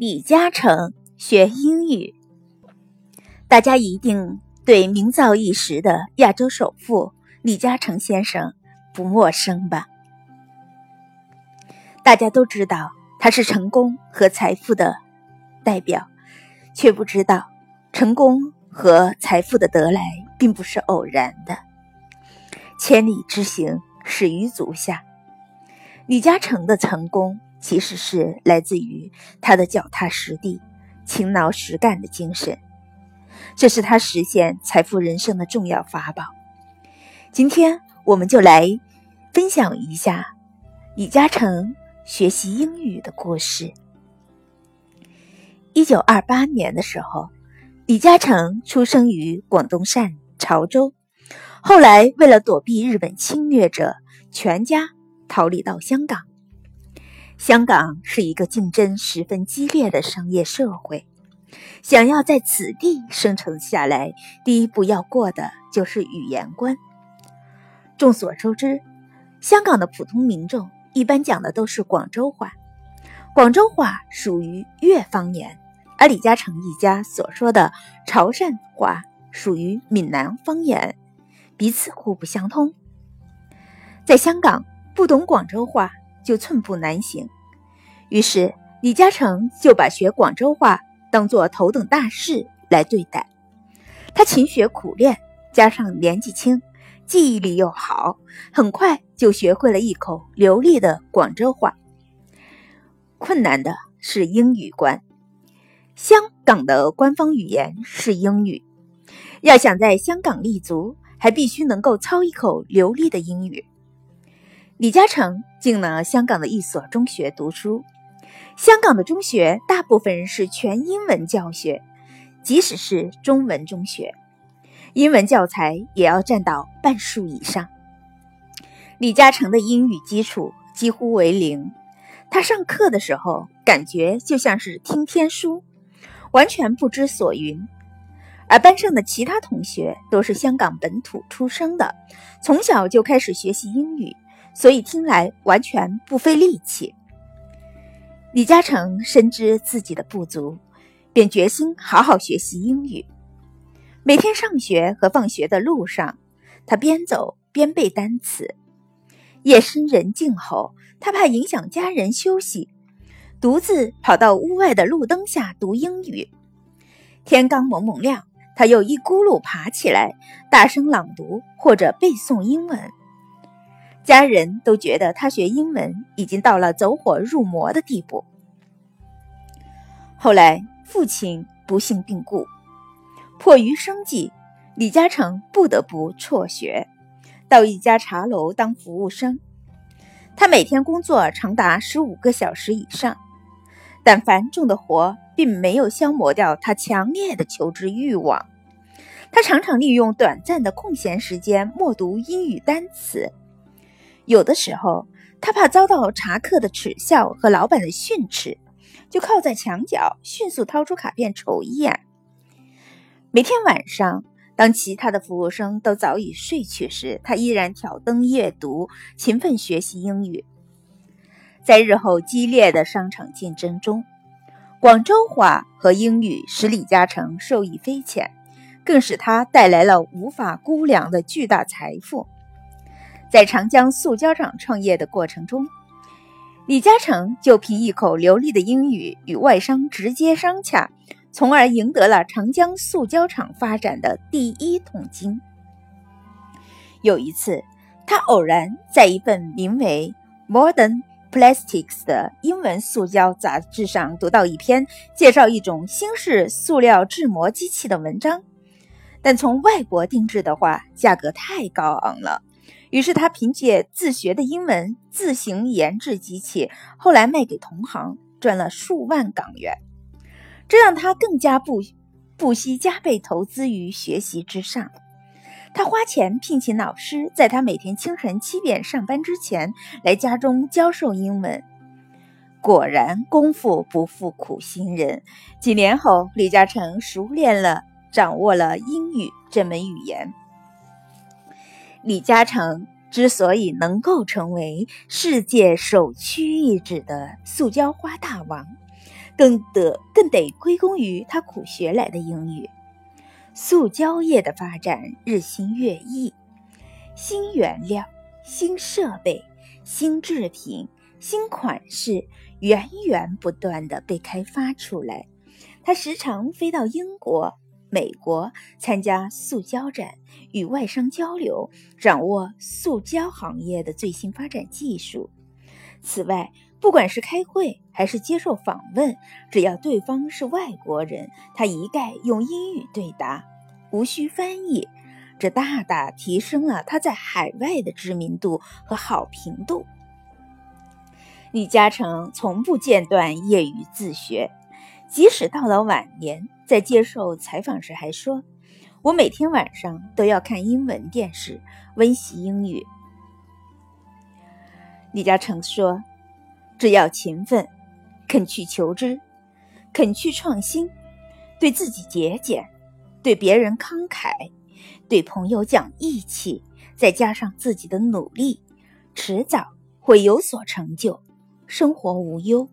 李嘉诚学英语。大家一定对名噪一时的亚洲首富李嘉诚先生不陌生吧？大家都知道他是成功和财富的代表，却不知道成功和财富的得来并不是偶然的。千里之行，始于足下。李嘉诚的成功其实是来自于他的脚踏实地、勤劳实干的精神，这是他实现财富人生的重要法宝。今天我们就来分享一下李嘉诚学习英语的故事。1928年的时候，李嘉诚出生于广东汕潮州，后来为了躲避日本侵略者，全家逃离到香港。香港是一个竞争十分激烈的商业社会，想要在此地生存下来，第一步要过的就是语言关。众所周知，香港的普通民众一般讲的都是广州话，广州话属于粤方言，而李嘉诚一家所说的潮汕话属于闽南方言，彼此互不相通。在香港，不懂广州话就寸步难行，于是李嘉诚就把学广州话当作头等大事来对待。他勤学苦练，加上年纪轻，记忆力又好，很快就学会了一口流利的广州话。困难的是英语关，香港的官方语言是英语，要想在香港立足，还必须能够操一口流利的英语。李嘉诚进了香港的一所中学读书。香港的中学大部分是全英文教学，即使是中文中学，英文教材也要占到半数以上。李嘉诚的英语基础几乎为零，他上课的时候感觉就像是听天书，完全不知所云。而班上的其他同学都是香港本土出生的，从小就开始学习英语，所以听来完全不费力气。李嘉诚深知自己的不足，便决心好好学习英语。每天上学和放学的路上，他边走边背单词。夜深人静后，他怕影响家人休息，独自跑到屋外的路灯下读英语。天刚蒙蒙亮，他又一咕噜爬起来，大声朗读或者背诵英文。家人都觉得他学英文已经到了走火入魔的地步。后来父亲不幸病故，迫于生计，李嘉诚不得不辍学，到一家茶楼当服务生。他每天工作长达15个小时以上，但繁重的活并没有消磨掉他强烈的求知欲望。他常常利用短暂的空闲时间默读英语单词，有的时候他怕遭到茶客的耻笑和老板的训斥，就靠在墙角迅速掏出卡片瞅一眼。每天晚上，当其他的服务生都早已睡去时，他依然挑灯夜读，勤奋学习英语。在日后激烈的商场竞争中，广州话和英语使李嘉诚受益匪浅，更使他带来了无法估量的巨大财富。在长江塑胶厂创业的过程中，李嘉诚就凭一口流利的英语与外商直接商洽，从而赢得了长江塑胶厂发展的第一桶金。有一次，他偶然在一份名为 Modern Plastics 的英文塑胶杂志上读到一篇介绍一种新式塑料制模机器的文章，但从外国定制的话，价格太高昂了。于是他凭借自学的英文自行研制机器，后来卖给同行，赚了数万港元。这让他更加不惜加倍投资于学习之上。他花钱聘请老师，在他每天清晨7点上班之前来家中教授英文。果然功夫不负苦心人，几年后李嘉诚熟练了掌握了英语这门语言。李嘉诚之所以能够成为世界首屈一指的塑胶花大王，更得归功于他苦学来的英语。塑胶业的发展日新月异，新原料、新设备、新制品、新款式源源不断地被开发出来。他时常飞到英国、美国参加塑胶展，与外商交流，掌握塑胶行业的最新发展技术。此外，不管是开会还是接受访问，只要对方是外国人，他一概用英语对答，无需翻译。这大大提升了他在海外的知名度和好评度。李嘉诚从不间断业余自学，即使到了晚年，在接受采访时还说：“我每天晚上都要看英文电视，温习英语。”李嘉诚说：“只要勤奋，肯去求知，肯去创新，对自己节俭，对别人慷慨，对朋友讲义气，再加上自己的努力，迟早会有所成就，生活无忧。”